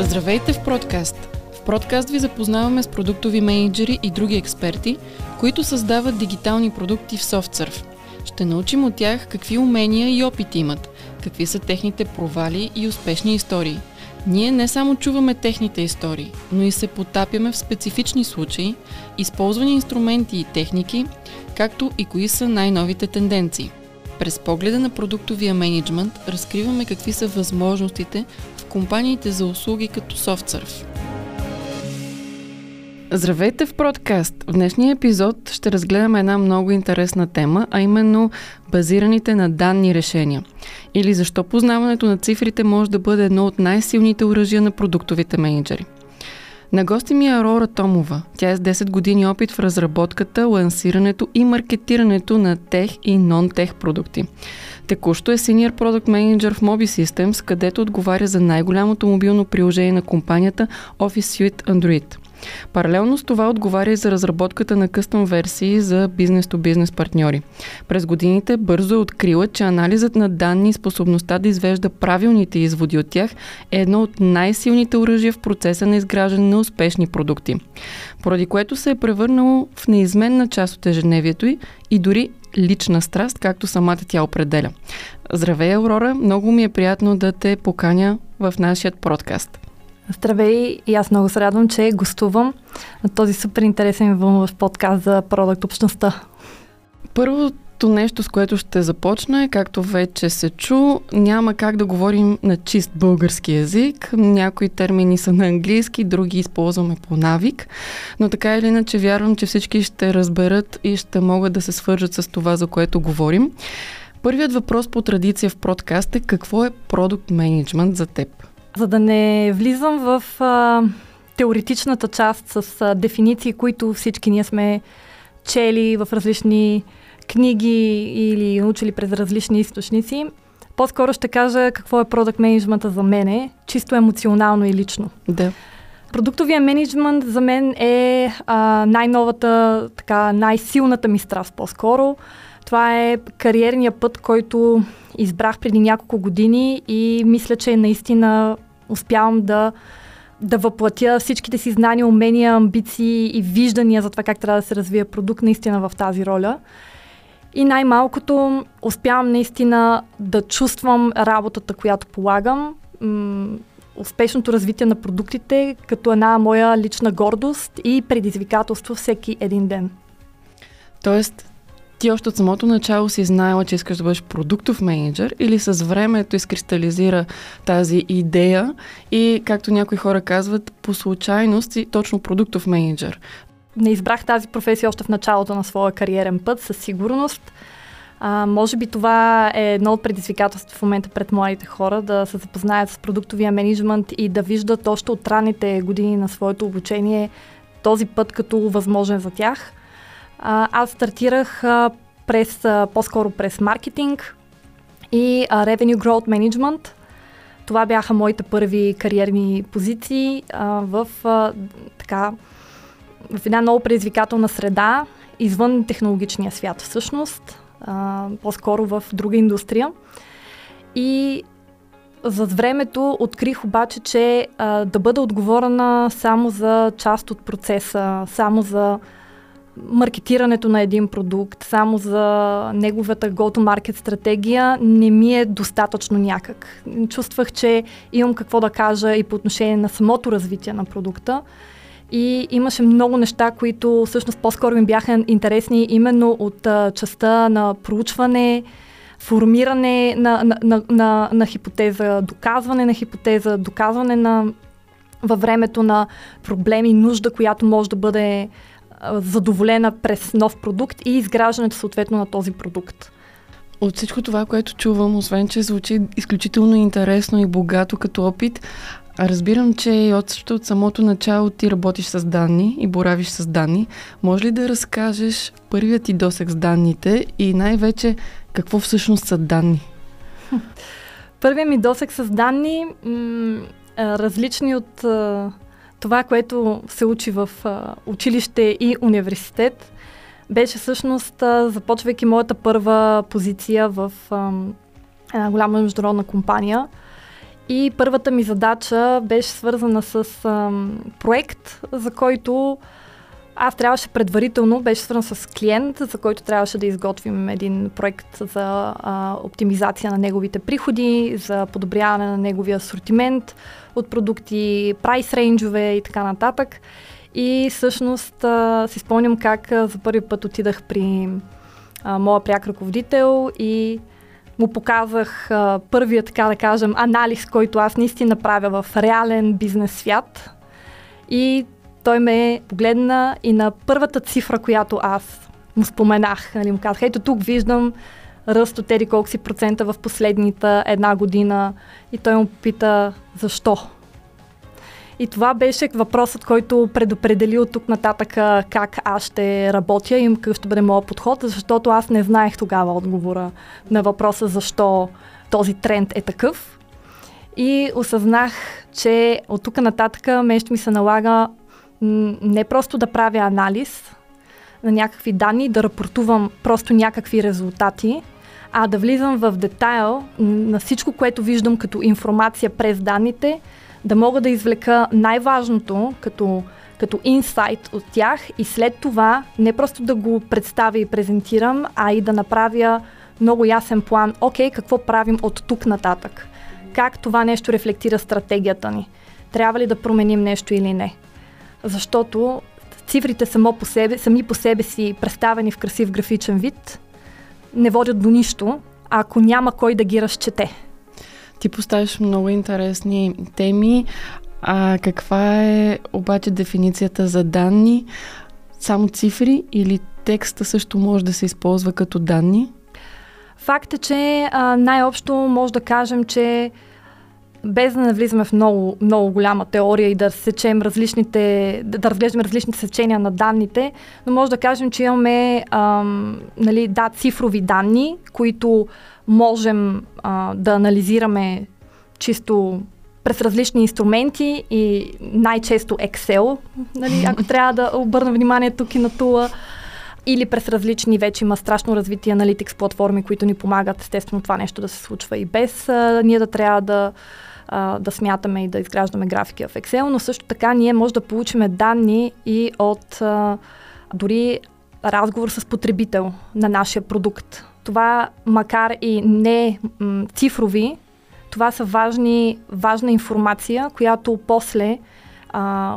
Здравейте в ПРОДкаст! В ПРОДкаст ви запознаваме с продуктови мениджъри и други експерти, които създават дигитални продукти в SoftSurf. Ще научим от тях какви умения и опити имат, какви са техните провали и успешни истории. Ние не само чуваме техните истории, но и се потапяме в специфични случаи, използвани инструменти и техники, както и кои са най-новите тенденции. През погледа на продуктовия мениджмънт разкриваме какви са възможностите в компаниите за услуги като SoftSurf. Здравейте в ПРОДкаст! В днешния епизод ще разгледаме една много интересна тема, а именно базираните на данни решения. Или защо познаването на цифрите може да бъде едно от най-силните оръжия на продуктовите мениджъри. На гости ми е Аврора Томова. Тя е с 10 години опит в разработката, лансирането и маркетирането на тех и нон-тех продукти. Текущо е Senior Product Manager в Mobi Systems, където отговаря за най-голямото мобилно приложение на компанията Office Suite Android. Паралелно с това отговаря и за разработката на къстъм версии за бизнес-то-бизнес партньори. През годините бързо е открила, че анализът на данни и способността да извежда правилните изводи от тях е едно от най-силните оръжия в процеса на изграждане на успешни продукти, поради което се е превърнало в неизменна част от ежедневието ѝ и дори лична страст, както самата тя определя. Здравей, Аврора! Много ми е приятно да те поканя в нашия подкаст. Здравей, и аз много се радвам, че гостувам на този супер интересен в подкаст за продакт общността. Първото нещо, с което ще започна е, както вече се чу, няма как да говорим на чист български език. Някои термини са на английски, други използваме по навик, но така или иначе вярвам, че всички ще разберат и ще могат да се свържат с това, за което говорим. Първият въпрос по традиция в подкаст е: какво е продукт менеджмент за теб? За да не влизам в теоретичната част с дефиниции, които всички ние сме чели в различни книги или научили през различни източници, по-скоро ще кажа какво е продакт менеджмента за мене, чисто емоционално и лично. Да. Продуктовия менеджмент за мен е най-новата, така, най-силната ми страст по-скоро. Това е кариерният път, който избрах преди няколко години и мисля, че наистина успявам да въплатя всичките си знания, умения, амбиции и виждания за това как трябва да се развие продукт наистина в тази роля. И най-малкото успявам наистина да чувствам работата, която полагам, успешното развитие на продуктите като една моя лична гордост и предизвикателство всеки един ден. Тоест, ти още от самото начало си знаела, че искаш да бъдеш продуктов мениджър, или с времето изкристализира тази идея и, както някои хора казват, по случайност си точно продуктов мениджър? Не избрах тази професия още в началото на своя кариерен път, със сигурност. Може би това е едно от предизвикателствата в момента пред младите хора, да се запознаят с продуктовия мениджмънт и да виждат още от ранните години на своето обучение този път като възможен за тях. Аз стартирах по-скоро през маркетинг и revenue growth management. Това бяха моите първи кариерни позиции в една много предизвикателна среда, извън технологичния свят всъщност, по-скоро в друга индустрия. И за времето открих обаче, че да бъда отговорна само за част от процеса, само за маркетирането на един продукт, само за неговата Go-to-Market стратегия не ми е достатъчно някак. Чувствах, че имам какво да кажа и по отношение на самото развитие на продукта и имаше много неща, които всъщност по-скоро ми бяха интересни именно от частта на проучване, формиране на хипотеза, доказване на хипотеза, доказване на във времето на проблеми, нужда, която може да бъде задоволена през нов продукт и изграждането съответно на този продукт. От всичко това, което чувам, освен че звучи изключително интересно и богато като опит, разбирам, че от самото начало ти работиш с данни и боравиш с данни. Може ли да разкажеш първият ти досег с данните и най-вече какво всъщност са данни? Първият ми досег с данни, различни от това, което се учи в училище и университет, беше всъщност, започвайки моята първа позиция в една голяма международна компания И първата ми задача беше свързана с проект, за който аз трябваше предварително, беше свързан с клиент, за който трябваше да изготвим един проект за оптимизация на неговите приходи, за подобряване на неговия асортимент от продукти, прайс рейнджове и така нататък. И всъщност си спомням как за първи път отидах при моя пряк ръководител и му показах първия, така да кажем, анализ, който аз наистина правя в реален бизнес свят. И той ме погледна и на първата цифра, която аз му споменах, нали, му казах, ето тук виждам ръст от еди колко си процента в последната една година. И той му пита, защо? И това беше въпросът, който предопредели от тук нататък как аз ще работя и какъв ще бъде моят подход, защото аз не знаех тогава отговора на въпроса защо този тренд е такъв. И осъзнах, че от тук нататък нещо ми се налага не просто да правя анализ на някакви данни, да рапортувам просто някакви резултати, а да влизам в детайл на всичко, което виждам като информация през данните, да мога да извлека най-важното като инсайт от тях и след това не просто да го представя и презентирам, а и да направя много ясен план. Окей, какво правим от тук нататък? Как това нещо рефлектира стратегията ни? Трябва ли да променим нещо или не? Защото цифрите сами по себе си, представени в красив графичен вид, не водят до нищо, ако няма кой да ги разчете. Ти поставяш много интересни теми. А каква е обаче дефиницията за данни? Само цифри или текста също може да се използва като данни? Факт е, че най-общо може да кажем, че без да навлизаме в много, много голяма теория и да разглеждаме различните сечения на данните, но може да кажем, че имаме цифрови данни, които можем да анализираме чисто през различни инструменти и най-често Excel, ако трябва да обърна внимание тук и на тула, или през различни, вече има страшно развити аналитикс платформи, които ни помагат, естествено, това нещо да се случва и без ние да трябва да смятаме и да изграждаме графики в Excel, но също така ние може да получим данни и от дори разговор с потребител на нашия продукт. Това, макар и не цифрови, това са важна информация, която после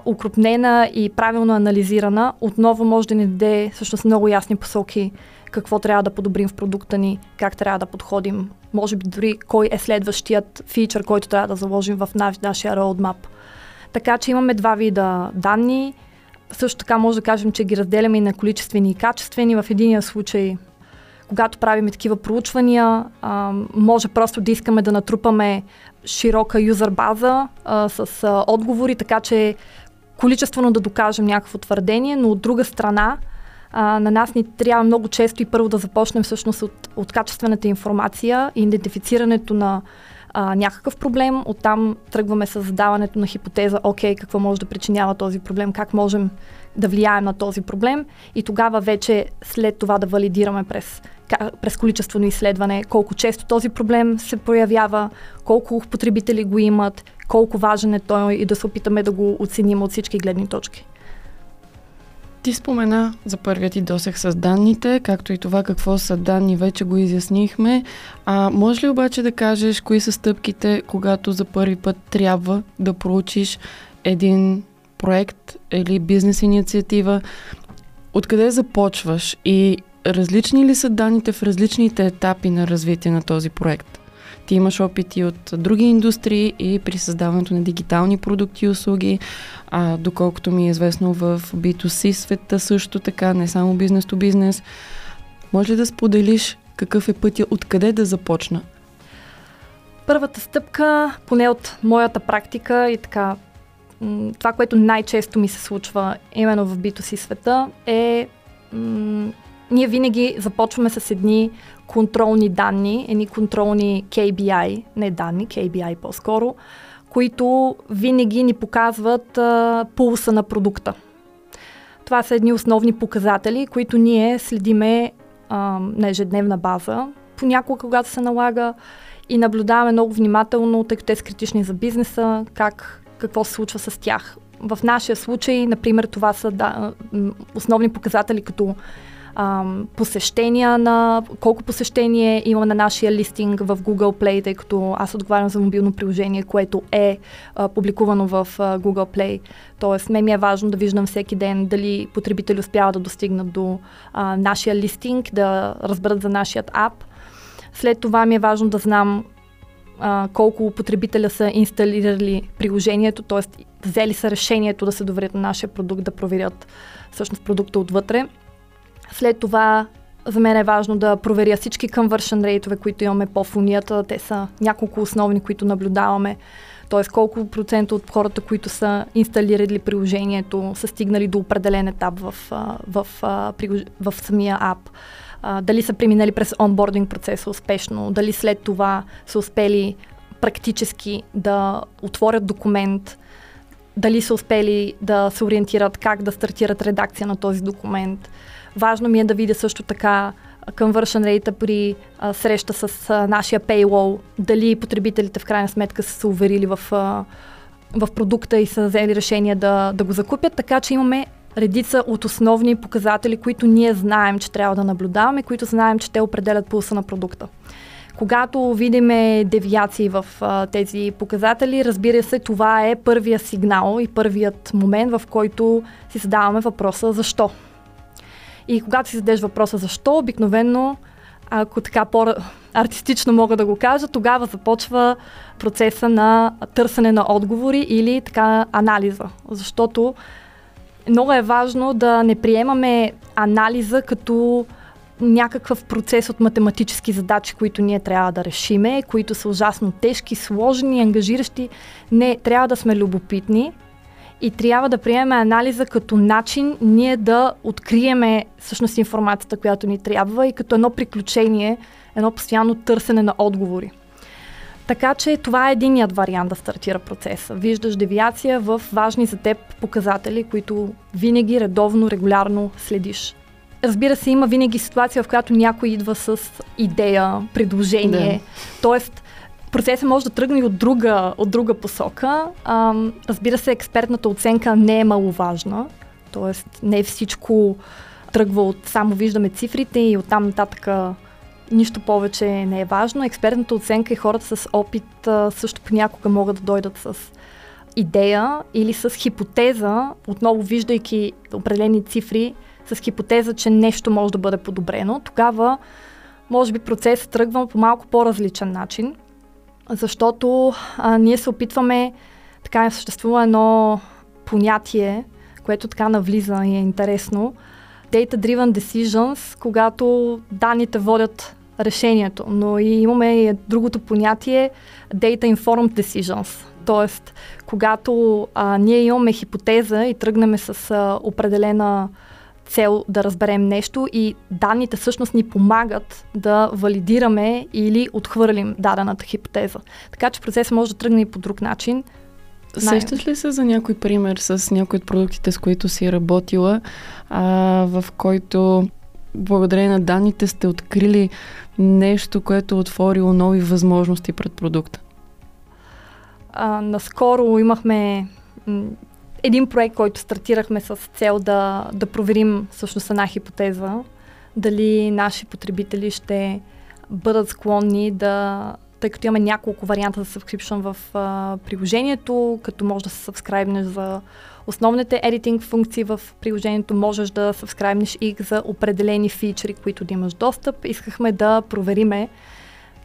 укрупнена и правилно анализирана, отново може да ни даде всъщност много ясни посоки какво трябва да подобрим в продукта ни, как трябва да подходим, може би дори кой е следващият фичър, който трябва да заложим в нашия roadmap. Така че имаме два вида данни. Също така може да кажем, че ги разделяме и на количествени и качествени. В единия случай, когато правим такива проучвания, може просто да искаме да натрупаме широка юзър база с отговори, така че количествено да докажем някакво твърдение, но от друга страна на нас ни трябва много често и първо да започнем всъщност от качествената информация и идентифицирането на някакъв проблем. Оттам тръгваме с задаването на хипотеза, окей, какво може да причинява този проблем, как можем да влияем на този проблем и тогава вече след това да валидираме през количествено изследване колко често този проблем се проявява, колко потребители го имат, колко важен е той и да се опитаме да го оценим от всички гледни точки. Ти спомена за първият ти досег с данните, както и това какво са данни, вече го изяснихме. Може ли обаче да кажеш кои са стъпките, когато за първи път трябва да проучиш един проект или бизнес инициатива? Откъде започваш и различни ли са данните в различните етапи на развитие на този проект? Ти имаш опити от други индустрии и при създаването на дигитални продукти и услуги, доколкото ми е известно в B2C света също така, не само бизнес-то-бизнес. Може ли да споделиш какъв е пътя, откъде да започна? Първата стъпка, поне от моята практика и така, това, което най-често ми се случва именно в B2C света е... Ние винаги започваме с едни контролни данни, едни контролни KPI, не данни, KPI по-скоро, които винаги ни показват пулса на продукта. Това са едни основни показатели, които ние следиме на ежедневна база, понякога когато се налага и наблюдаваме много внимателно, тъй като те са критични за бизнеса, какво се случва с тях. В нашия случай, например, това са основни показатели като посещения, на колко посещение има на нашия листинг в Google Play, тъй като аз отговарям за мобилно приложение, което е публикувано в Google Play. Тоест, мен ми е важно да виждам всеки ден дали потребители успяват да достигнат до нашия листинг, да разберат за нашият ап. След това ми е важно да знам колко потребителя са инсталирали приложението, т.е. взели са решението да се доверят на нашия продукт, да проверят всъщност продукта отвътре. След това за мен е важно да проверя всички conversion рейтове, които имаме по фунията. Те са няколко основни, които наблюдаваме. Т.е. колко процента от хората, които са инсталирали приложението, са стигнали до определен етап в самия ап. Дали са преминали през онбординг процеса успешно, дали след това са успели практически да отворят документ, дали са успели да се ориентират как да стартират редакция на този документ. Важно ми е да видя също така conversion rate при среща с нашия paywall, дали потребителите в крайна сметка са се уверили в продукта и са взели решение да го закупят, така че имаме редица от основни показатели, които ние знаем, че трябва да наблюдаваме, които знаем, че те определят пулса на продукта. Когато видиме девиации в тези показатели, разбира се, това е първия сигнал и първият момент, в който си задаваме въпроса защо. И когато си зададеш въпроса защо, обикновено, ако така по-артистично мога да го кажа, тогава започва процеса на търсене на отговори или така анализа. Защото много е важно да не приемаме анализа като някакъв процес от математически задачи, които ние трябва да решиме, които са ужасно тежки, сложни, ангажиращи. Не, трябва да сме любопитни и трябва да приемем анализа като начин ние да откриеме всъщност информацията, която ни трябва и като едно приключение, едно постоянно търсене на отговори. Така че това е единият вариант да стартира процеса. Виждаш девиация в важни за теб показатели, които винаги редовно, регулярно следиш. Разбира се, има винаги ситуация, в която някой идва с идея, предложение. Да. Тоест, процесът може да тръгне от друга посока. Разбира се, експертната оценка не е маловажна. Тоест, не всичко тръгва от само виждаме цифрите и оттам нататък нищо повече не е важно. Експертната оценка и хората с опит също понякога могат да дойдат с идея или с хипотеза, отново виждайки определени цифри, с хипотеза, че нещо може да бъде подобрено. Тогава, може би, процесът тръгва по малко по-различен начин, защото ние се опитваме, така съществува едно понятие, което така навлиза и е интересно. Data-Driven Decisions, когато данните водят решението, но и имаме и другото понятие Data-Informed Decisions. Тоест, когато ние имаме хипотеза и тръгнем с определена цел да разберем нещо и данните всъщност ни помагат да валидираме или отхвърлим дадената хипотеза. Така че процесът може да тръгне и по друг начин. Сещаш ли се за някой пример с някои от продуктите, с които си работила, в който благодарение на данните сте открили нещо, което отворило нови възможности пред продукта? Наскоро имахме един проект, който стартирахме с цел да проверим всъщност една хипотеза, дали наши потребители ще бъдат склонни да, тъй като имаме няколко варианта за subscription в приложението, като можеш да се събскрайбнеш за основните editing функции в приложението, можеш да събскрайбнеш и за определени фичери, които да имаш достъп. Искахме да провериме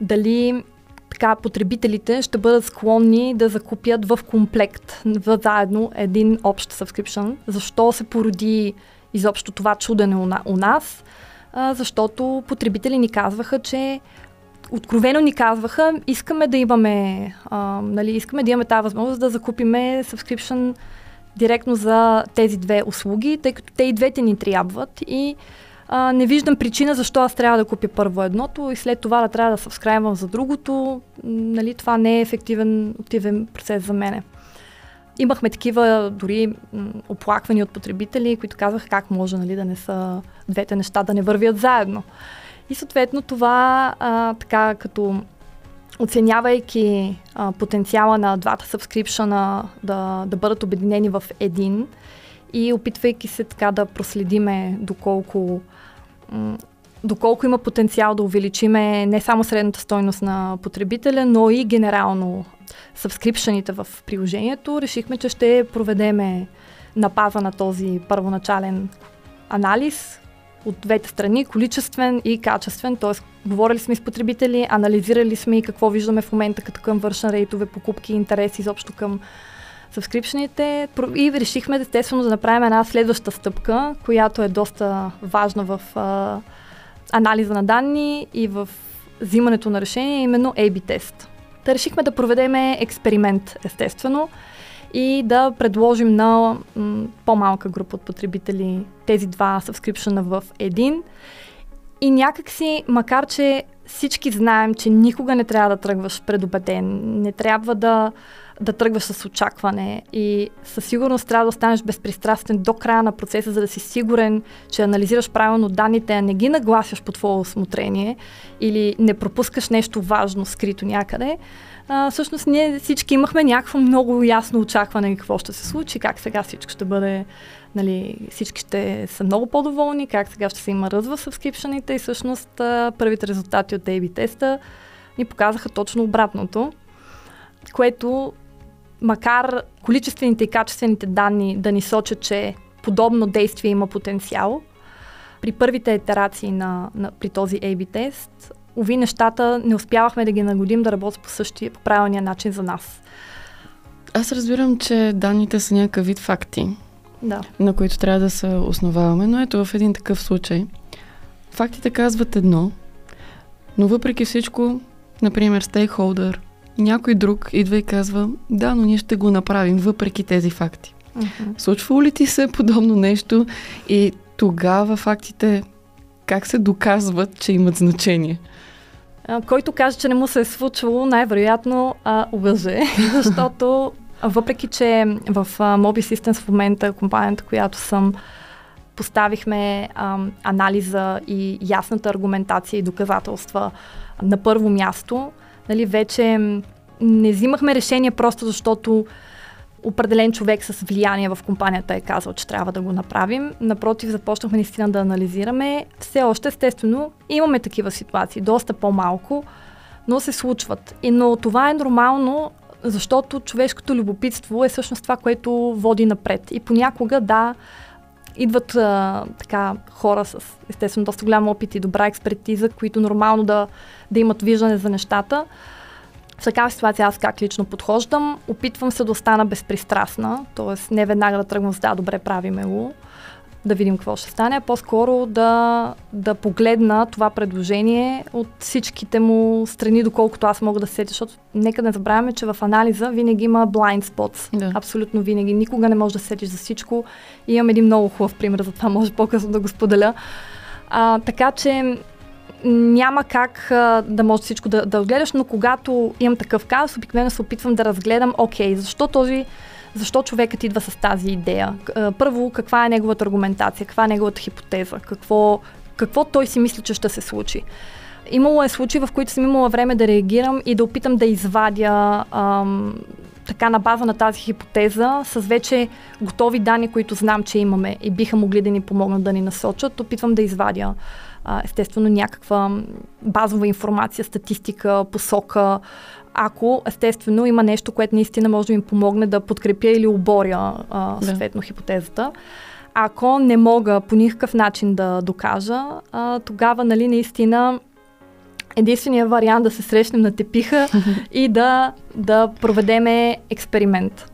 дали така потребителите ще бъдат склонни да закупят в комплект заедно един общ subscription. Защо се породи изобщо това чудене у нас? Защото потребители ни казваха, че откровено ни казваха, искаме да имаме, искаме да имаме тази възможност да закупиме subscription директно за тези две услуги, тъй като те и двете ни трябват и не виждам причина защо аз трябва да купя първо едното и след това да трябва да събскрайбвам за другото. Това не е ефективен процес за мене. Имахме такива дори оплаквания от потребители, които казваха как може да не са двете неща, да не вървят заедно. И съответно това, така като оценявайки потенциала на двата сабскрипшъна да бъдат обединени в един и опитвайки се така да проследиме доколко има потенциал да увеличиме не само средната стойност на потребителя, но и генерално сабскрипшените в приложението, решихме, че ще проведеме на база на този първоначален анализ от двете страни, количествен и качествен, т.е. говорили сме с потребители, анализирали сме и какво виждаме в момента като conversion rate-ове, покупки, интерес изобщо към сабскрипшените и решихме естествено да направим една следваща стъпка, която е доста важна в анализа на данни и в взимането на решение, именно A/B тест. Та решихме да проведем експеримент, естествено, и да предложим на по-малка група от потребители тези два сабскрипшена в един. И някакси, макар че всички знаем, че никога не трябва да тръгваш предубеден, не трябва да тръгваш с очакване и със сигурност трябва да останеш безпристрастен до края на процеса, за да си сигурен, че анализираш правилно данните, а не ги нагласяш по твое усмотрение или не пропускаш нещо важно, скрито някъде. Всъщност ние всички имахме някакво много ясно очакване какво ще се случи, как сега всичко ще бъде, нали, всички ще са много по-доволни, как сега ще се има ръст в сабскрипшените и всъщност първите резултати от A/B теста ни показаха точно обратното, което макар количествените и качествените данни да ни сочат, че подобно действие има потенциал, при първите итерации при този A/B тест, уви, нещата не успявахме да ги нагодим да работят по правилния начин за нас. Аз разбирам, че данните са някакъв вид факти, на които трябва да се основаваме, но ето в един такъв случай. Фактите казват едно, но въпреки всичко, например, стейкхолдър, някой друг идва и казва, да, но ние ще го направим въпреки тези факти. Uh-huh. Случва ли ти се подобно нещо и тогава фактите как се доказват, че имат значение? Който каже, че не му се е случвало, най-вероятно лъже, защото въпреки, че в Mobi Systems в момента, компанията, която съм, поставихме анализа и ясната аргументация и доказателства на първо място, нали, вече не взимахме решение просто защото определен човек с влияние в компанията е казал, че трябва да го направим. Напротив, започнахме наистина да анализираме. Все още, естествено, имаме такива ситуации, доста по-малко, но се случват. Но това е нормално, защото човешкото любопитство е всъщност това, което води напред. И понякога, да, идват хора с, естествено, доста голям опит и добра експертиза, които нормално да имат виждане за нещата. В такава ситуация аз как лично подхождам, опитвам се да остана безпристрастна, т.е. не веднага да тръгвам с да, добре, правиме го, да видим какво ще стане, а по-скоро да погледна това предложение от всичките му страни, доколкото аз мога да се сетя, защото нека да не забравяме, че в анализа винаги има blind spots, да. Абсолютно винаги, никога не можеш да се сетиш за всичко и имам един много хубав пример за това, може по-късно да го споделя, така че няма как да може всичко да отгледаш, но когато имам такъв казус, обикновено се опитвам да разгледам, окей, защо човекът идва с тази идея? Първо, каква е неговата аргументация, каква е неговата хипотеза, какво той си мисли, че ще се случи. Имало е случаи, в които съм имала време да реагирам и да опитам да извадя така на база на тази хипотеза, с вече готови данни, които знам, че имаме и биха могли да ни помогнат да ни насочат, опитвам да извадя естествено някаква базова информация, статистика, посока, ако естествено има нещо, което наистина може да им помогне да подкрепя или оборя съответно хипотезата. Ако не мога по никакъв начин да докажа, тогава нали наистина единственият вариант да се срещнем на тепиха и да проведеме експеримент.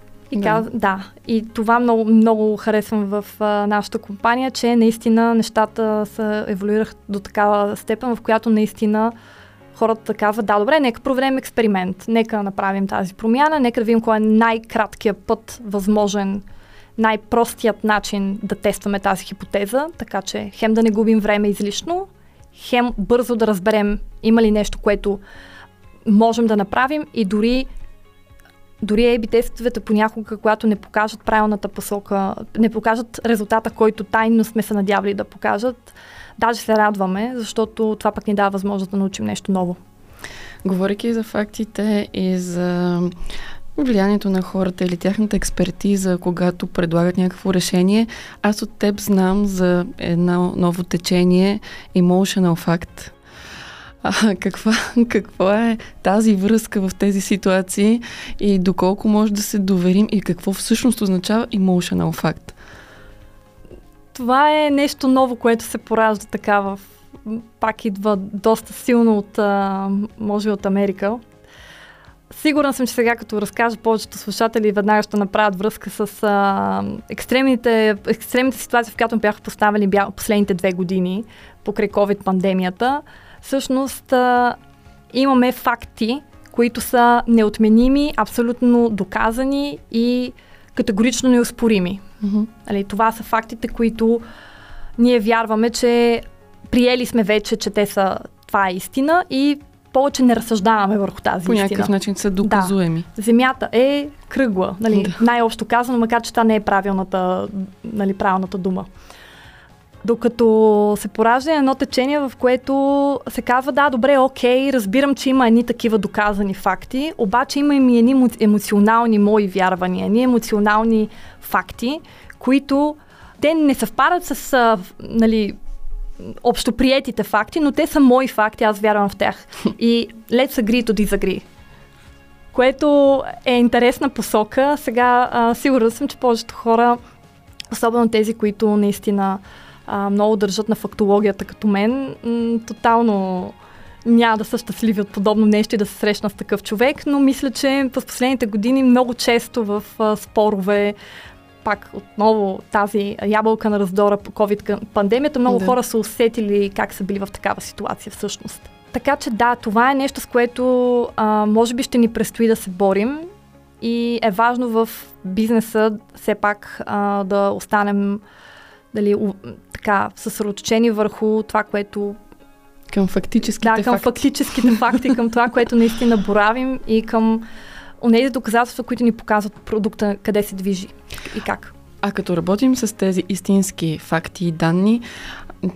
И това много, много харесвам в нашата компания, че наистина нещата се еволюират до такава степен, в която наистина хората казват, да, добре, нека проведем експеримент, нека направим тази промяна, нека да видим кой е най-краткият път възможен, най-простият начин да тестваме тази хипотеза, така че хем да не губим време излишно, хем бързо да разберем има ли нещо, което можем да направим и дори A/B тестовете понякога, когато не покажат правилната посока, не покажат резултата, който тайно сме се надявали да покажат, даже се радваме, защото това пък ни дава възможност да научим нещо ново. Говорейки за фактите и за влиянието на хората или тяхната експертиза, когато предлагат някакво решение, аз от теб знам за едно ново течение Emotional Fact. Каква е тази връзка в тези ситуации и доколко може да се доверим и какво всъщност означава Emotional Fact? Това е нещо ново, което се поражда така в... Пак идва доста силно от, може от Америка. Сигурен съм, че сега като разкажа повечето слушатели веднага ще направят връзка с екстремните ситуации, в която ме бяха поставили последните 2 години покрай COVID-пандемията. Всъщност имаме факти, които са неотменими, абсолютно доказани и категорично неоспорими. Mm-hmm. Али, това са фактите, които ние вярваме, че приели сме вече, че те са, това е истина и повече не разсъждаваме върху тази истина. По някакъв начин са доказуеми. Да. Земята е кръгла, нали, да. Най-общо казано, макар че това не е правилната дума. Докато се поражда едно течение, в което се казва, да, добре, окей, разбирам, че има едни такива доказани факти, обаче има и едни емоционални мои вярвания, едни емоционални факти, които те не съвпадат с, нали, общоприетите факти, но те са мои факти, аз вярвам в тях. И let's agree to disagree. Което е интересна посока. Сега сигурна съм, че повечето хора, особено тези, които наистина много държат на фактологията като мен, тотално няма да са щастливи от подобно нещо и да се срещна с такъв човек, но мисля, че през последните години много често в спорове, пак отново тази ябълка на раздора по COVID-пандемията, много хора са усетили как са били в такава ситуация всъщност. Така че да, това е нещо, с което може би ще ни предстои да се борим и е важно в бизнеса все пак да останем така съсредоточени върху това, което... Към фактическите факти. Да, към фактическите факти, към това, което наистина боравим и към онези доказателства, които ни показват продукта, къде се движи и как. А като работим с тези истински факти и данни,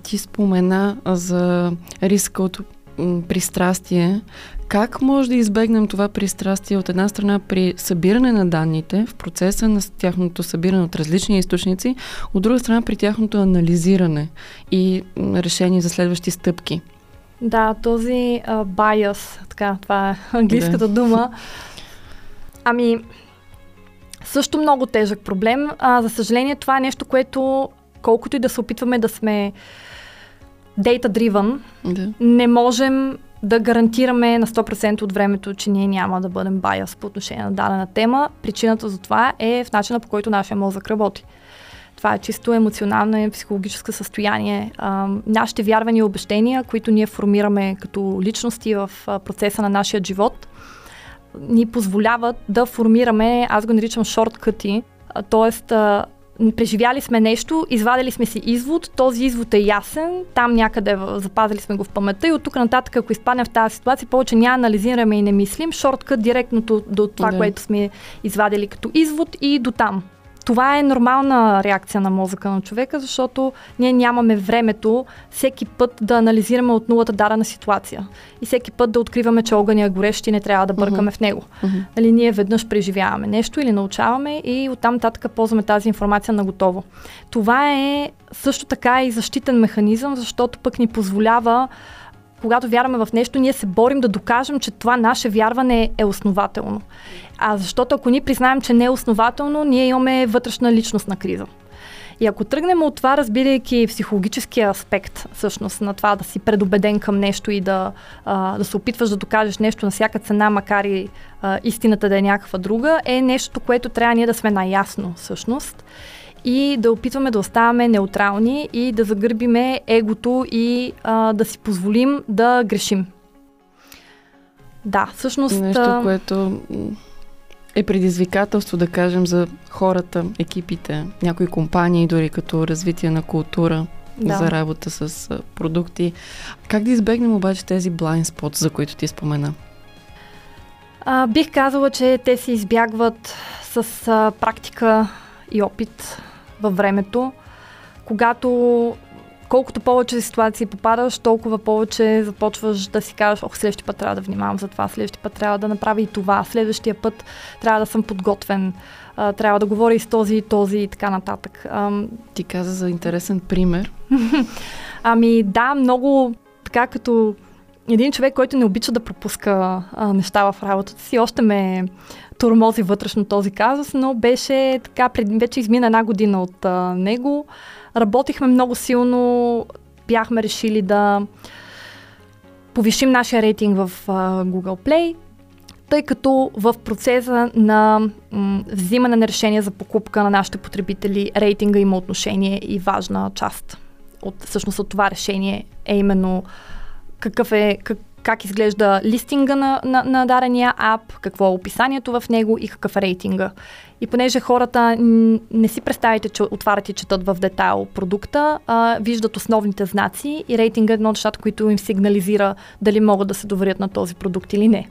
ти спомена за риска от пристрастие. Как може да избегнем това пристрастие от една страна при събиране на данните, в процеса на тяхното събиране от различни източници, от друга страна при тяхното анализиране и решение за следващи стъпки? Да, този bias, така, това е английската дума. Ами, също много тежък проблем. За съжаление, това е нещо, което колкото и да се опитваме да сме data-driven, не можем да гарантираме на 100% от времето, че ние няма да бъдем bias по отношение на дадена тема. Причината за това е в начина, по който нашия мозък работи. Това е чисто емоционално и психологическо състояние. Нашите вярвания и убеждения, които ние формираме като личности в процеса на нашия живот, ни позволяват да формираме, аз го наричам шорткъти, т.е. преживяли сме нещо, извадили сме си извод, този извод е ясен, там някъде запазили сме го в паметта и от тук нататък, ако изпаднем в тази ситуация, повече няма анализираме и не мислим, шорткът директно до това, което сме извадили като извод и до там. Това е нормална реакция на мозъка на човека, защото ние нямаме времето всеки път да анализираме от нулата дадена ситуация. И всеки път да откриваме, че огъня е горещ и не трябва да бъркаме в него. Нали, ние веднъж преживяваме нещо или научаваме и оттам нататък ползваме тази информация на готово. Това е също така и защитен механизъм, защото пък ни позволява, когато вярваме в нещо, ние се борим да докажем, че това наше вярване е основателно. Защото ако ние признаем, че не е основателно, ние имаме вътрешна личностна криза. И ако тръгнем от това, разбирайки психологическия аспект всъщност на това да си предубеден към нещо и да се опитваш да докажеш нещо на всяка цена, макар и истината да е някаква друга, е нещо, което трябва ние да сме наясно всъщност. И да опитваме да оставаме неутрални и да загърбиме егото и да си позволим да грешим. Да, всъщност... Нещо, което е предизвикателство, да кажем, за хората, екипите, някои компании, дори като развитие на култура, за работа с продукти. Как да избегнем обаче тези blind spots, за които ти спомена? Бих казала, че те се избягват с практика и опит във времето, когато колкото повече ситуации попадаш, толкова повече започваш да си кажеш, ох, следващия път трябва да внимавам за това, следващия път трябва да направя и това, следващия път трябва да съм подготвен, трябва да говоря и с този, и този и така нататък. Ти каза за интересен пример. Ами да, много така като един човек, който не обича да пропуска неща в работата си, още ме тормози вътрешно този казус, но беше така, вече измина една година от него. Работихме много силно, бяхме решили да повишим нашия рейтинг в Google Play, тъй като в процеса на взимане на решение за покупка на нашите потребители, рейтинга има отношение и важна част. Всъщност от това решение е именно как изглежда листинга на дарения ап, какво е описанието в него и какъв е рейтинга. И понеже хората не си представите, че отварят и четат в детайл продукта, виждат основните знаци и рейтинга е едно от нещата, които им сигнализира дали могат да се доверят на този продукт или не.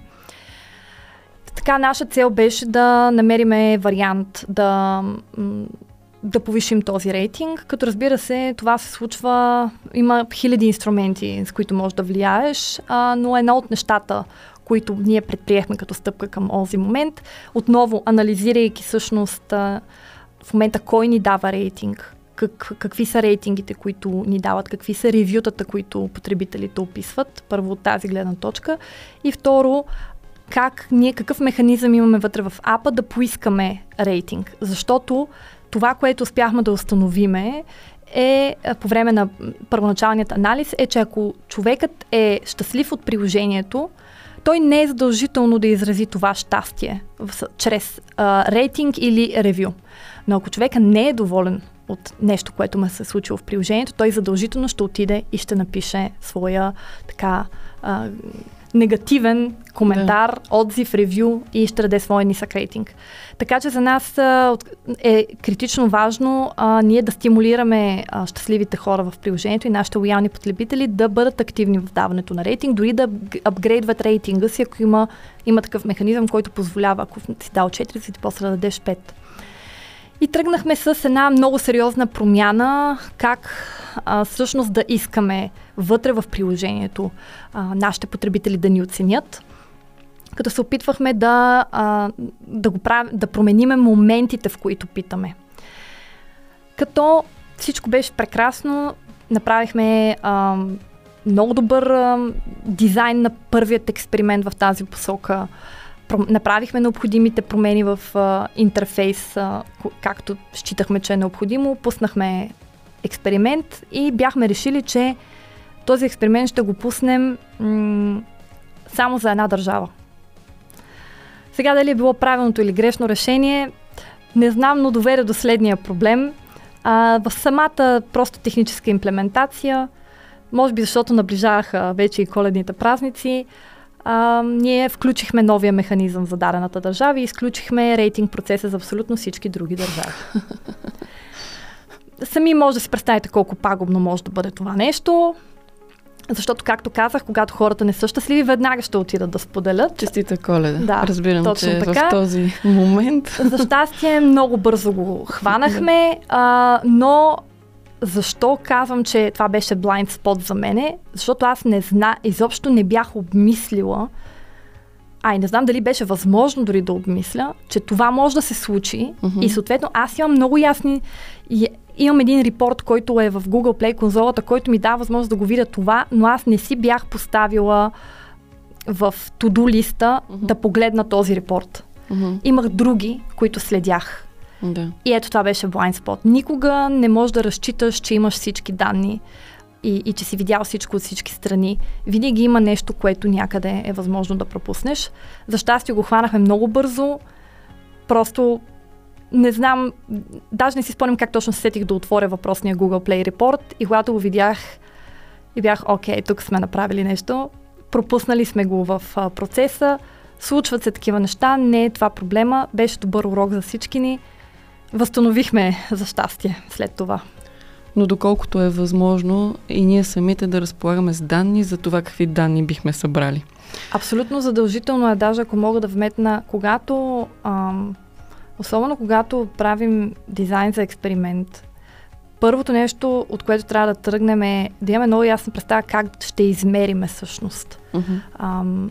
Така, наша цел беше да намериме вариант да повишим този рейтинг, като разбира се, това се случва, има хиляди инструменти, с които можеш да влияеш, но едно от нещата, които ние предприехме като стъпка към този момент, отново анализирайки всъщност в момента кой ни дава рейтинг, какви са рейтингите, които ни дават, какви са ревютата, които потребителите описват, първо от тази гледна точка, и второ, какъв механизъм имаме вътре в апа да поискаме рейтинг, защото това, което успяхме да установиме е, по време на първоначалният анализ, е, че ако човекът е щастлив от приложението, той не е задължително да изрази това щастие чрез рейтинг или ревю. Но ако човека не е доволен от нещо, което му се е случило в приложението, той задължително ще отиде и ще напише своя така негативен коментар, отзив, ревю и ще даде своя нисък рейтинг. Така че за нас е критично важно ние да стимулираме щастливите хора в приложението и нашите лоялни потребители да бъдат активни в даването на рейтинг, дори да апгрейдват рейтинга си, ако има такъв механизъм, който позволява, ако си дал 4, после да дадеш 5. И тръгнахме с една много сериозна промяна, как всъщност да искаме вътре в приложението нашите потребители да ни оценят, като се опитвахме да промениме моментите, в които питаме. Като всичко беше прекрасно, направихме много добър дизайн на първият експеримент в тази посока. Направихме необходимите промени в интерфейс, както считахме, че е необходимо. Пуснахме експеримент и бяхме решили, че този експеримент ще го пуснем само за една държава. Сега дали е било правилното или грешно решение, не знам, но доведе до следния проблем. В самата просто техническа имплементация, може би защото наближаваха вече и коледните празници, ние включихме новия механизъм за дадената държава и изключихме рейтинг процеса за абсолютно всички други държави. Сами може да си представите колко пагубно може да бъде това нещо, защото, както казах, когато хората не са щастливи, веднага ще отидат да споделят. Честита Коледа. Да, разбирам, че така, в този момент. За щастие, много бързо го хванахме, но защо казвам, че това беше blind spot за мене? Защото аз изобщо не бях обмислила, не знам дали беше възможно дори да обмисля, че това може да се случи, и съответно аз имам много ясни, имам един репорт, който е в Google Play конзолата, който ми дава възможност да го видя това, но аз не си бях поставила в to-do листа да погледна този репорт. Имах други, които следях. Да. И ето това беше blind spot. Никога не можеш да разчиташ, че имаш всички данни и че си видял всичко от всички страни. Винаги има нещо, което някъде е възможно да пропуснеш. За щастие го хванахме много бързо. Просто не знам, даже не си спомням как точно се сетих да отворя въпросния Google Play Report и когато го видях и бях, окей, тук сме направили нещо. Пропуснали сме го в процеса. Случват се такива неща. Не е това проблема. Беше добър урок за всички ни. Възстановихме за щастие след това. Но доколкото е възможно и ние самите да разполагаме с данни за това какви данни бихме събрали. Абсолютно задължително е, даже ако мога да вметна, особено когато правим дизайн за експеримент, Първото нещо, от което трябва да тръгнем е да имаме много ясна представа как ще измериме всъщност. Mm-hmm.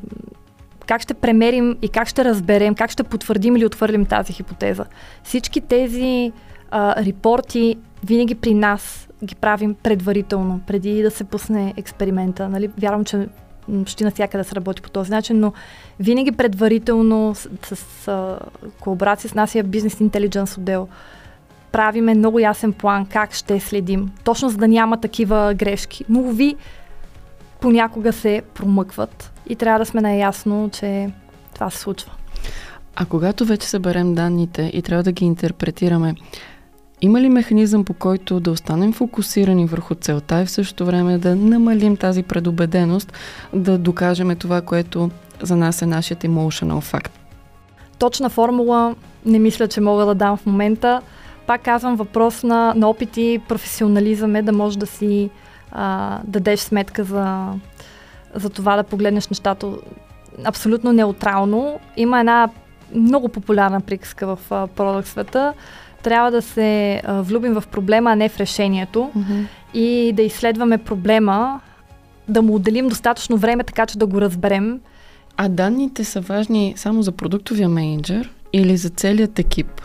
Как ще премерим и как ще разберем, как ще потвърдим или отвърлим тази хипотеза. Всички тези репорти винаги при нас ги правим предварително, преди да се пусне експеримента. Нали? Вярвам, че почти навсякъде да се работи по този начин, но винаги предварително с колаборация с нашия бизнес интелигенс отдел правиме много ясен план как ще следим. Точно за да няма такива грешки. Но ви понякога се промъкват и трябва да сме наясно, че това се случва. А когато вече съберем данните и трябва да ги интерпретираме, има ли механизъм, по който да останем фокусирани върху целта и в същото време да намалим тази предубеденост, да докажем това, което за нас е нашият emotional fact? Точна формула не мисля, че мога да дам в момента. Пак казвам, въпрос на опит и професионализъм е да можеш да си дадеш сметка за това да погледнеш нещата абсолютно неутрално. Има една много популярна приказка в продъкт света. Трябва да се влюбим в проблема, а не в решението, mm-hmm. и да изследваме проблема, да му отделим достатъчно време, така че да го разберем. А данните са важни само за продуктовия мениджър или за целият екип?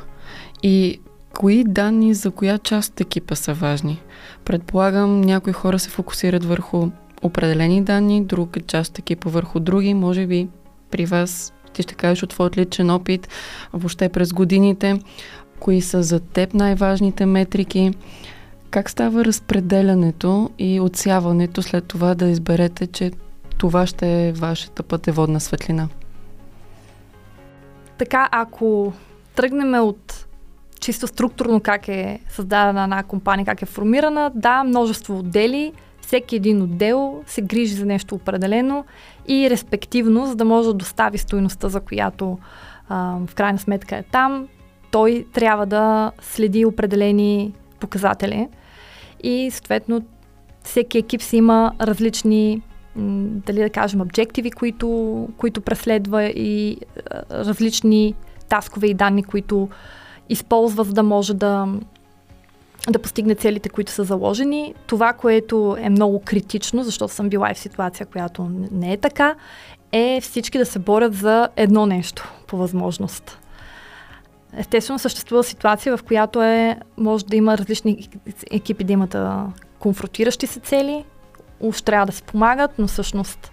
И кои данни за коя част от екипа са важни? Предполагам, някои хора се фокусират върху определени данни, друга част от екипа върху други, може би при вас, ти ще кажеш от твой личен опит, въобще през годините. Кои са за теб най-важните метрики? Как става разпределянето и отсяването след това да изберете, че това ще е вашата пътеводна светлина? Така, ако тръгнем от чисто структурно как е създадена една компания, как е формирана, да, множество отдели, всеки един отдел се грижи за нещо определено и респективно, за да може да достави стойността, за която в крайна сметка е там, той трябва да следи определени показатели и съответно всеки екип си има различни, дали да кажем, обективи, които преследва и различни таскове и данни, които използва, за да може да постигне целите, които са заложени. Това, което е много критично, защото съм била и в ситуация, която не е така, е всички да се борят за едно нещо по възможност. Естествено, съществува ситуация, в която може да има различни екипи, да имат конфронтиращи се цели, уж трябва да си помагат, но всъщност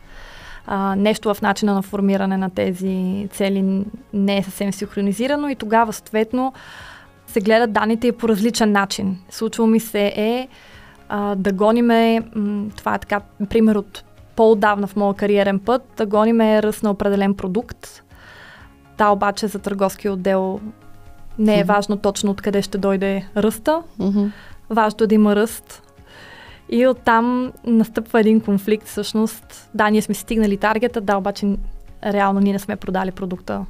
нещо в начина на формиране на тези цели не е съвсем синхронизирано и тогава съответно се гледат данните и по различен начин. Случва ми се да гониме, това е така пример от по-давна в моя кариерен път, да гониме ръст на определен продукт. Та обаче за търговския отдел не е важно точно откъде ще дойде ръста. Mm-hmm. Важно е да има ръст. И оттам настъпва един конфликт всъщност. Да, ние сме стигнали таргета, да, обаче реално ние не сме продали продукта,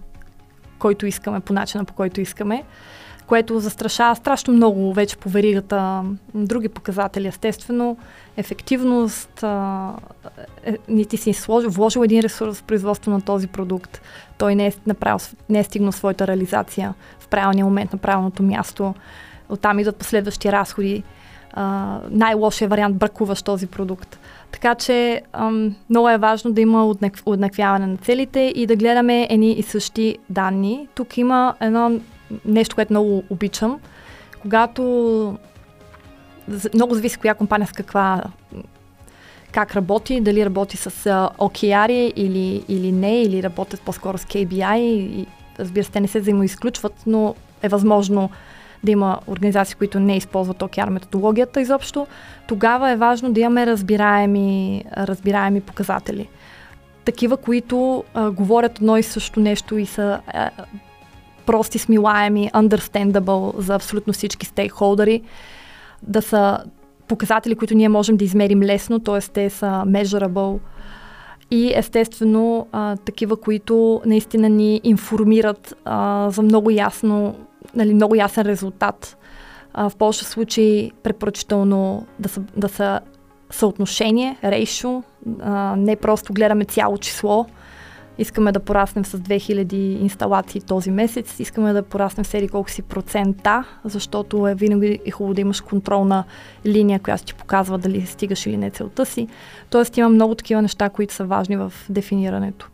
който искаме, по начина по който искаме, което застрашава страшно много вече по веригата други показатели. Естествено, ефективност, ти си вложил един ресурс в производство на този продукт, той не е стигнал своята реализация в правилния момент на правилното място. Оттам идват последващи разходи. Най-лошият вариант, бракуваш този продукт. Така че много е важно да има уеднаквяване на целите и да гледаме едни и същи данни. Тук има едно нещо, което много обичам. Когато много зависи коя компания с как работи, дали работи с OKR или не, или работят по-скоро с KPI. И, разбира се, те не се взаимоизключват, но е възможно да има организации, които не използват OKR методологията изобщо, тогава е важно да имаме разбираеми показатели. Такива, които говорят едно и също нещо и са прости, смилаеми, understandable за абсолютно всички стейкхолдери, да са показатели, които ние можем да измерим лесно, т.е. те са measurable и естествено такива, които наистина ни информират за много ясен резултат. В повече случаи препоръчително да са съотношение, ratio, не просто гледаме цяло число, искаме да пораснем с 2000 инсталации този месец, искаме да пораснем с еди колко си процента, защото е винаги е хубаво да имаш контролна линия, която ти показва дали стигаш или не целта си. Тоест има много такива неща, които са важни в дефинирането.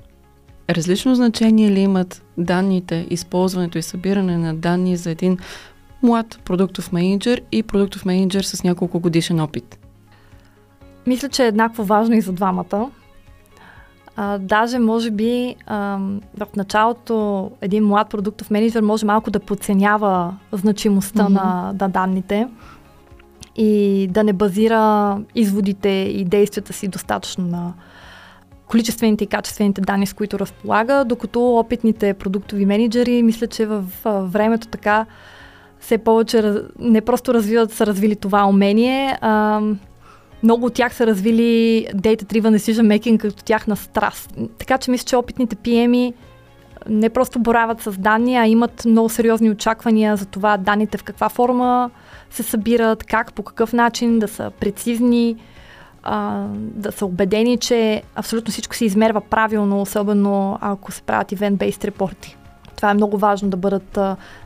Различно значение ли имат данните, използването и събиране на данни за един млад продуктов мениджър и продуктов мениджър с няколко годишен опит? Мисля, че е еднакво важно и за двамата. Даже може би в началото един млад продуктов мениджър може малко да подценява значимостта на данните и да не базира изводите и действията си достатъчно на количествените и качествените данни, с които разполага, докато опитните продуктови мениджъри мисля, че във времето така все повече не просто са развили това умение, много от тях са развили Data-Driven Decision Making като тяхна страст. Така че мисля, че опитните PM-и не просто борават с данни, а имат много сериозни очаквания за това данните в каква форма се събират, как, по какъв начин, да са прецизни, да са убедени, че абсолютно всичко се измерва правилно, особено ако се правят event-based репорти. Това е много важно да бъдат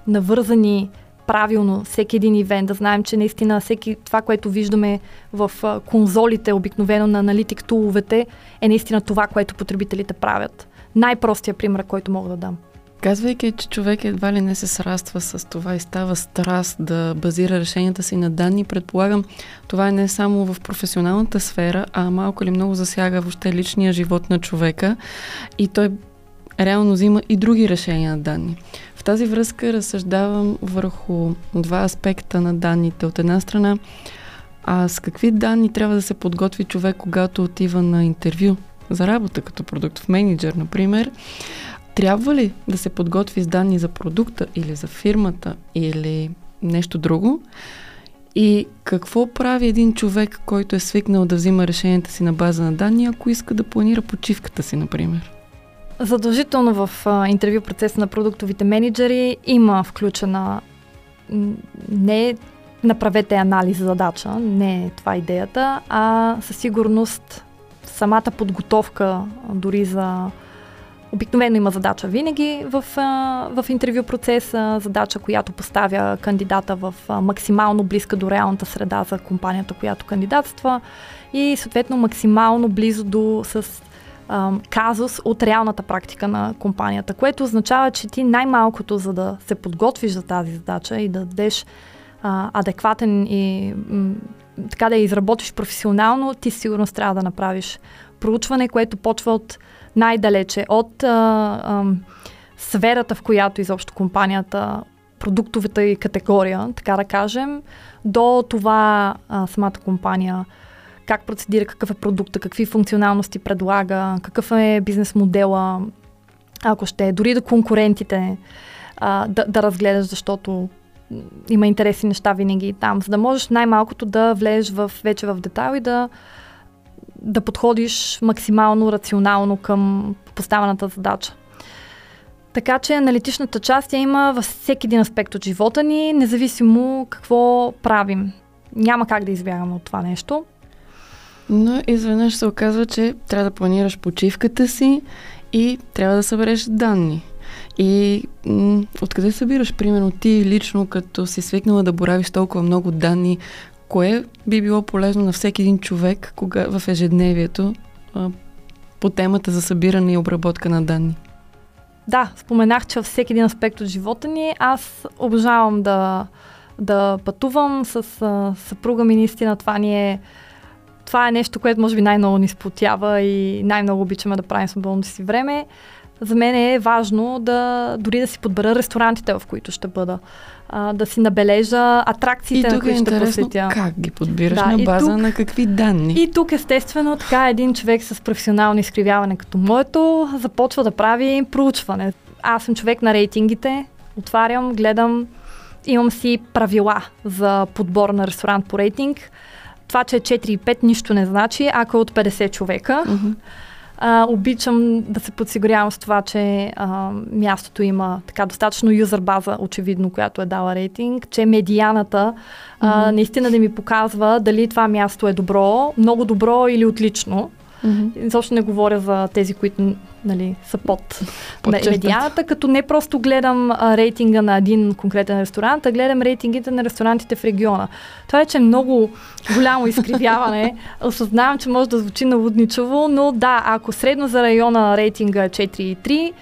навързани правилно всеки един ивент, да знаем, че наистина всеки това, което виждаме в конзолите, обикновено на аналитик туловете, е наистина това, което потребителите правят. Най-простия пример, който мога да дам. Казвайки, че човек едва ли не се сраства с това и става страст да базира решенията си на данни, предполагам, това е не само в професионалната сфера, а малко или много засяга въобще личния живот на човека и той реално взима и други решения на данни. В тази връзка разсъждавам върху два аспекта на данните. От една страна, с какви данни трябва да се подготви човек, когато отива на интервю за работа като продуктов мениджър, например? Трябва ли да се подготви с данни за продукта или за фирмата или нещо друго? И какво прави един човек, който е свикнал да взима решенията си на база на данни, ако иска да планира почивката си, например? Задължително в интервю процеса на продуктовите мениджъри има включена не направете анализ задача, не е това идеята, а със сигурност самата подготовка дори за... Обикновено има задача винаги в интервю процеса, задача, която поставя кандидата в максимално близка до реалната среда за компанията, която кандидатства и съответно максимално близо до казус от реалната практика на компанията, което означава, че ти най-малкото, за да се подготвиш за тази задача и да дадеш адекватен и така да я изработиш професионално, ти сигурно трябва да направиш проучване, което почва от най-далече, от сферата, в която изобщо компанията, продуктовата и категория, така да кажем, до това самата компания как процедира, какъв е продукта, какви функционалности предлага, какъв е бизнес модела, ако ще, дори до конкурентите да разгледаш, защото има интересни неща винаги там, за да можеш най-малкото да влезеш вече в детайл и да подходиш максимално рационално към поставената задача. Така че аналитичната част я има във всеки един аспект от живота ни, независимо какво правим. Няма как да избягаме от това нещо. Но изведнъж се оказва, че трябва да планираш почивката си и трябва да събереш данни. И откъде събираш, примерно, ти лично, като си свикнала да боравиш толкова много данни, кое би било полезно на всеки един човек в ежедневието по темата за събиране и обработка на данни? Да, споменах, че във всеки един аспект от живота ни аз обожавам да пътувам с съпруга ми, наистина това е нещо, което може би най-много ни сплотява и най-много обичаме да правим свободното си време. За мен е важно дори да си подбера ресторантите, в които ще бъда, да си набележа атракциите, на които ще посетя. Как ги подбираш на база на какви данни? И тук естествено така един човек с професионално изкривяване като моето започва да прави проучване. Аз съм човек на рейтингите, отварям, гледам, имам си правила за подбор на ресторант по рейтинг. Това, че е 4 и 5, нищо не значи, ако е от 50 човека. Mm-hmm. Обичам да се подсигурявам с това, че мястото има така достатъчно юзър база, очевидно, която е дала рейтинг, че медианата наистина да ми показва дали това място е добро, много добро или отлично. Изобщо не говоря за тези, които са под медианата, като не просто гледам рейтинга на един конкретен ресторант, а гледам рейтингите на ресторантите в региона. Това е, че е много голямо изкривяване. Осъзнавам, че може да звучи налудничево, но да, ако средно за района рейтинга е 4,3,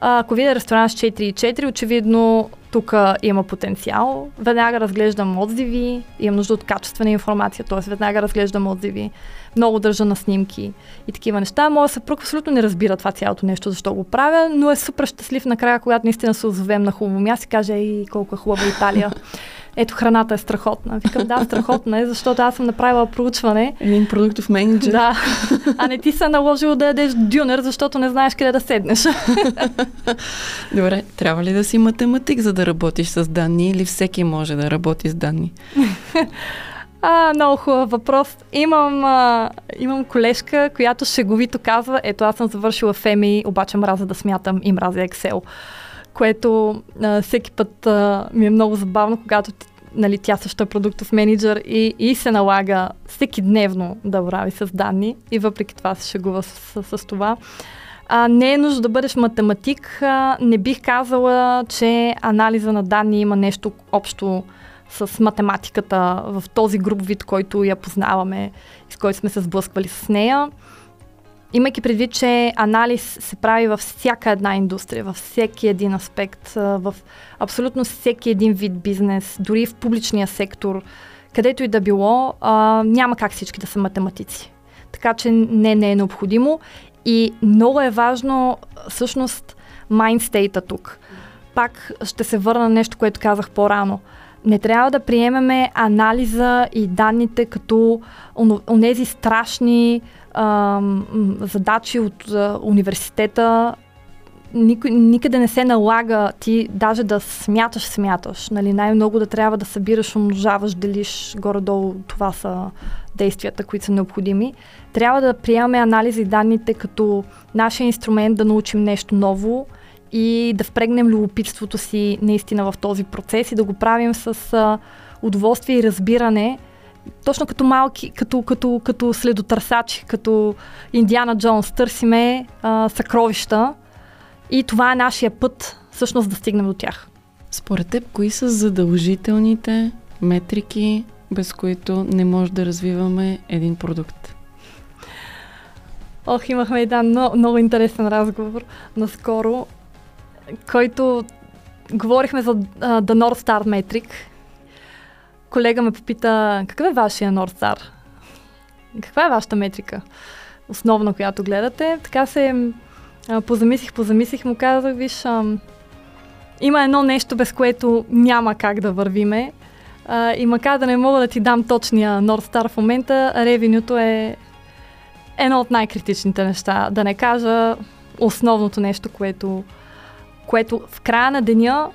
ако видя ресторант с 4,4, очевидно тук има потенциал. Веднага разглеждам отзиви, имам нужда от качествена информация, т.е. веднага разглеждам отзиви, много държа на снимки и такива неща. Моя съпруг абсолютно не разбира това цялото нещо, защо го правя, но е супер щастлив накрая, когато наистина се озовем на хубаво място и каже: ей, колко е хубава Италия. Ето, храната е страхотна. Викам: да, страхотна е, защото аз съм направила проучване. Един продуктов менеджер. Да. А не ти се наложило да ядеш дюнер, защото не знаеш къде да седнеш. Добре, трябва ли да си математик, за да работиш с данни, или всеки може да работи с данни? Много хубав въпрос. Имам колежка, която шеговито казва: ето, аз съм завършила ФМИ, обаче мразя да смятам и мразя Excel. Което всеки път ми е много забавно, когато тя също е продуктов менеджер и се налага всеки дневно да борави с данни и въпреки това се шегува с това. Не е нужно да бъдеш математик. Не бих казала, че анализа на данни има нещо общо с математиката в този груб вид, който я познаваме и с който сме се сблъсквали с нея. Имайки предвид, че анализ се прави във всяка една индустрия, във всеки един аспект, в абсолютно всеки един вид бизнес, дори в публичния сектор, където и да било, няма как всички да са математици. Така че не е необходимо и много е важно всъщност майндстейта тук. Пак ще се върна на нещо, което казах по-рано. Не трябва да приемеме анализа и данните като онези страшни задачи от университета. Никъде не се налага ти даже да смяташ. Най-много да трябва да събираш, умножаваш, делиш, горе-долу това са действията, които са необходими. Трябва да приемаме анализа и данните като нашия инструмент да научим нещо ново и да впрегнем любопитството си наистина в този процес и да го правим с удоволствие и разбиране, точно като малки, като следотърсачи, като Индиана Джонс, търсиме съкровища и това е нашия път всъщност да стигнем до тях. Според теб, кои са задължителните метрики, без които не може да развиваме един продукт? Имахме един много интересен разговор наскоро, който говорихме за The North Star метрик. Колега ме попита: какъв е вашия North Star? Каква е вашата метрика? Основна, която гледате. Така се позамислих, му казах: виж, има едно нещо, без което няма как да вървиме. И макар да не мога да ти дам точния North Star в момента, ревенюто е едно от най-критичните неща. Да не кажа основното нещо, което в края на деня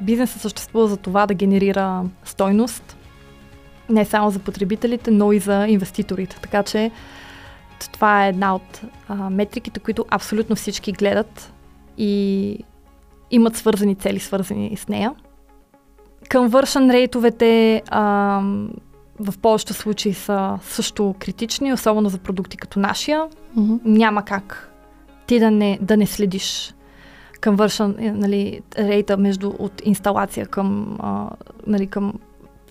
бизнесът съществува за това да генерира стойност, не само за потребителите, но и за инвеститорите. Така че това е една от метриките, които абсолютно всички гледат и имат свързани цели, свързани с нея. Conversion рейтовете в повечето случаи са също критични, особено за продукти като нашия. Mm-hmm. Няма как ти да не следиш conversion рейта от инсталация към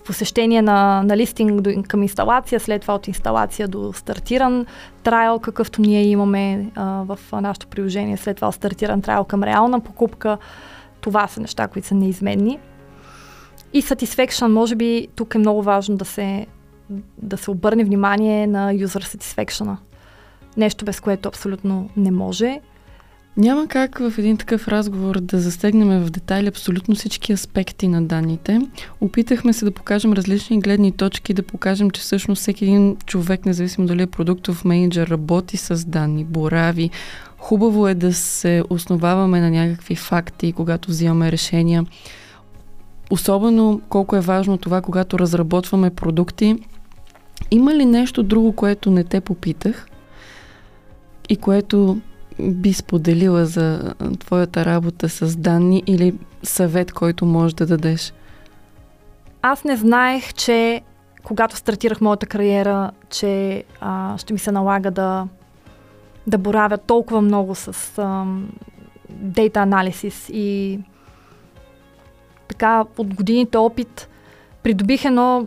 посещение на листинг към инсталация, след това от инсталация до стартиран трайл, какъвто ние имаме в нашето приложение, след това стартиран трайл към реална покупка. Това са неща, които са неизменни. И satisfaction, може би тук е много важно да се обърне внимание на user satisfaction. Нещо, без което абсолютно не може. Няма как в един такъв разговор да застегнем в детайли абсолютно всички аспекти на данните. Опитахме се да покажем различни гледни точки, да покажем, че всъщност всеки един човек, независимо дали е продуктов менеджер, работи с данни, борави. Хубаво е да се основаваме на някакви факти, когато взимаме решения. Особено колко е важно това, когато разработваме продукти. Има ли нещо друго, което не те попитах и което би споделила за твоята работа с данни или съвет, който можеш да дадеш? Аз не знаех, че когато стартирах моята кариера, че ще ми се налага да да боравят толкова много с data analysis и така от годините опит придобих едно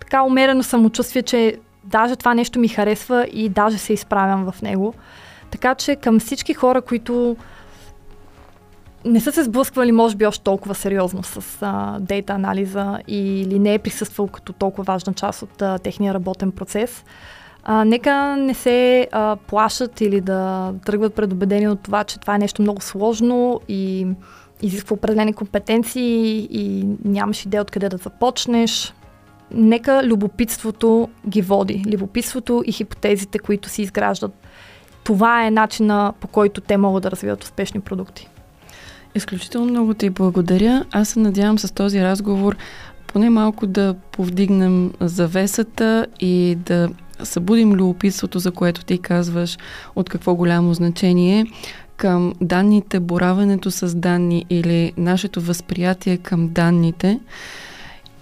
така умерено самочувствие, че даже това нещо ми харесва и даже се изправям в него. Така че към всички хора, които не са се сблъсквали, може би, още толкова сериозно с дейта анализа или не е присъствал като толкова важна част от техния работен процес, нека не се плашат или да тръгват предубедени от това, че това е нещо много сложно и изисква определени компетенции и нямаш идея откъде да започнеш. Нека любопитството ги води. Любопитството и хипотезите, които си изграждат. Това е начина, по който те могат да развиват успешни продукти. Изключително много ти благодаря. Аз се надявам с този разговор поне малко да повдигнем завесата и да събудим любопитството, за което ти казваш, от какво голямо значение, към данните, боравенето с данни или нашето възприятие към данните.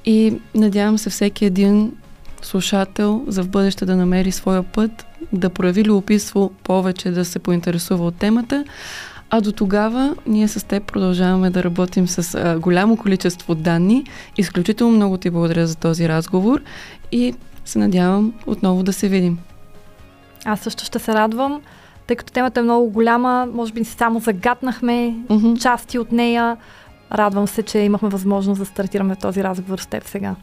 И надявам се всеки един слушател за в бъдеще да намери своя път, да прояви любопитство повече, да се поинтересува от темата. А до тогава ние с теб продължаваме да работим с голямо количество данни. Изключително много ти благодаря за този разговор и се надявам отново да се видим. Аз също ще се радвам, тъй като темата е много голяма, може би само загатнахме части от нея. Радвам се, че имахме възможност да стартираме този разговор с теб сега.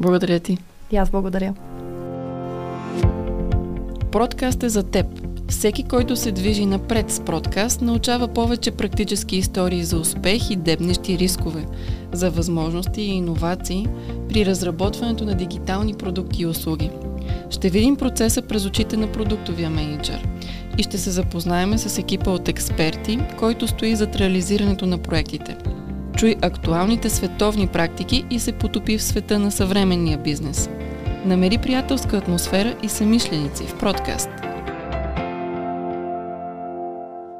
Благодаря ти. И аз благодаря. Продкаст е за теб. Всеки, който се движи напред с продкаст, научава повече практически истории за успех и дебнещи рискове, за възможности и иновации при разработването на дигитални продукти и услуги. Ще видим процеса през очите на продуктовия мениджър и ще се запознаем с екипа от експерти, който стои зад реализирането на проектите. Чуй актуалните световни практики и се потопи в света на съвременния бизнес. Намери приятелска атмосфера и съмишленици в продкаст.